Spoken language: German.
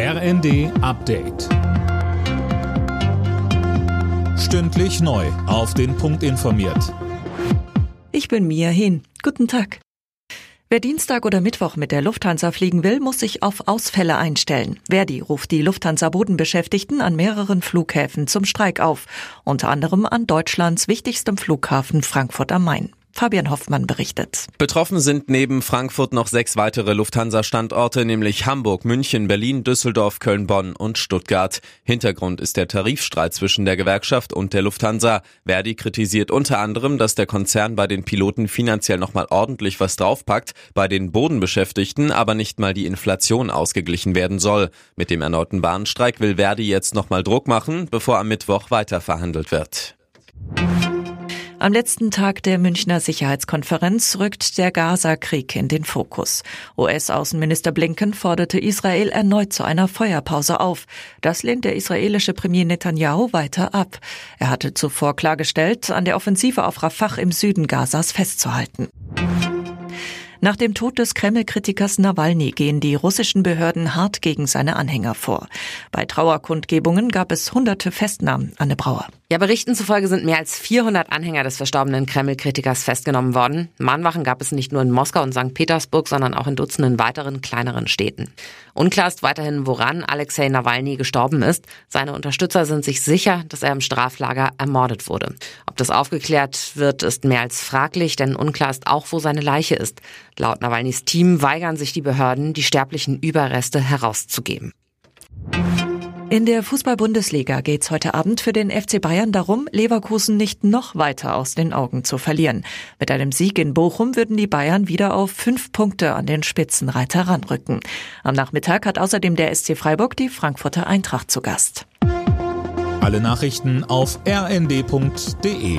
RND Update. Stündlich neu auf den Punkt informiert. Ich bin Mia Hehn. Guten Tag. Wer Dienstag oder Mittwoch mit der Lufthansa fliegen will, muss sich auf Ausfälle einstellen. Verdi ruft die Lufthansa-Bodenbeschäftigten an mehreren Flughäfen zum Streik auf. Unter anderem an Deutschlands wichtigstem Flughafen Frankfurt am Main. Fabian Hoffmann berichtet. Betroffen sind neben Frankfurt noch 6 weitere Lufthansa-Standorte, nämlich Hamburg, München, Berlin, Düsseldorf, Köln, Bonn und Stuttgart. Hintergrund ist der Tarifstreit zwischen der Gewerkschaft und der Lufthansa. Verdi kritisiert unter anderem, dass der Konzern bei den Piloten finanziell nochmal ordentlich was draufpackt, bei den Bodenbeschäftigten aber nicht mal die Inflation ausgeglichen werden soll. Mit dem erneuten Bahnstreik will Verdi jetzt nochmal Druck machen, bevor am Mittwoch weiter verhandelt wird. Am letzten Tag der Münchner Sicherheitskonferenz rückt der Gaza-Krieg in den Fokus. US-Außenminister Blinken forderte Israel erneut zu einer Feuerpause auf. Das lehnt der israelische Premier Netanyahu weiter ab. Er hatte zuvor klargestellt, an der Offensive auf Rafah im Süden Gazas festzuhalten. Nach dem Tod des Kreml-Kritikers Nawalny gehen die russischen Behörden hart gegen seine Anhänger vor. Bei Trauerkundgebungen gab es hunderte Festnahmen. Anne Brauer. Ja, Berichten zufolge sind mehr als 400 Anhänger des verstorbenen Kreml-Kritikers festgenommen worden. Mahnwachen gab es nicht nur in Moskau und St. Petersburg, sondern auch in Dutzenden weiteren kleineren Städten. Unklar ist weiterhin, woran Alexej Nawalny gestorben ist. Seine Unterstützer sind sich sicher, dass er im Straflager ermordet wurde. Ob das aufgeklärt wird, ist mehr als fraglich, denn unklar ist auch, wo seine Leiche ist. Laut Nawalnys Team weigern sich die Behörden, die sterblichen Überreste herauszugeben. In der Fußball-Bundesliga geht's heute Abend für den FC Bayern darum, Leverkusen nicht noch weiter aus den Augen zu verlieren. Mit einem Sieg in Bochum würden die Bayern wieder auf 5 Punkte an den Spitzenreiter ranrücken. Am Nachmittag hat außerdem der SC Freiburg die Frankfurter Eintracht zu Gast. Alle Nachrichten auf rnd.de.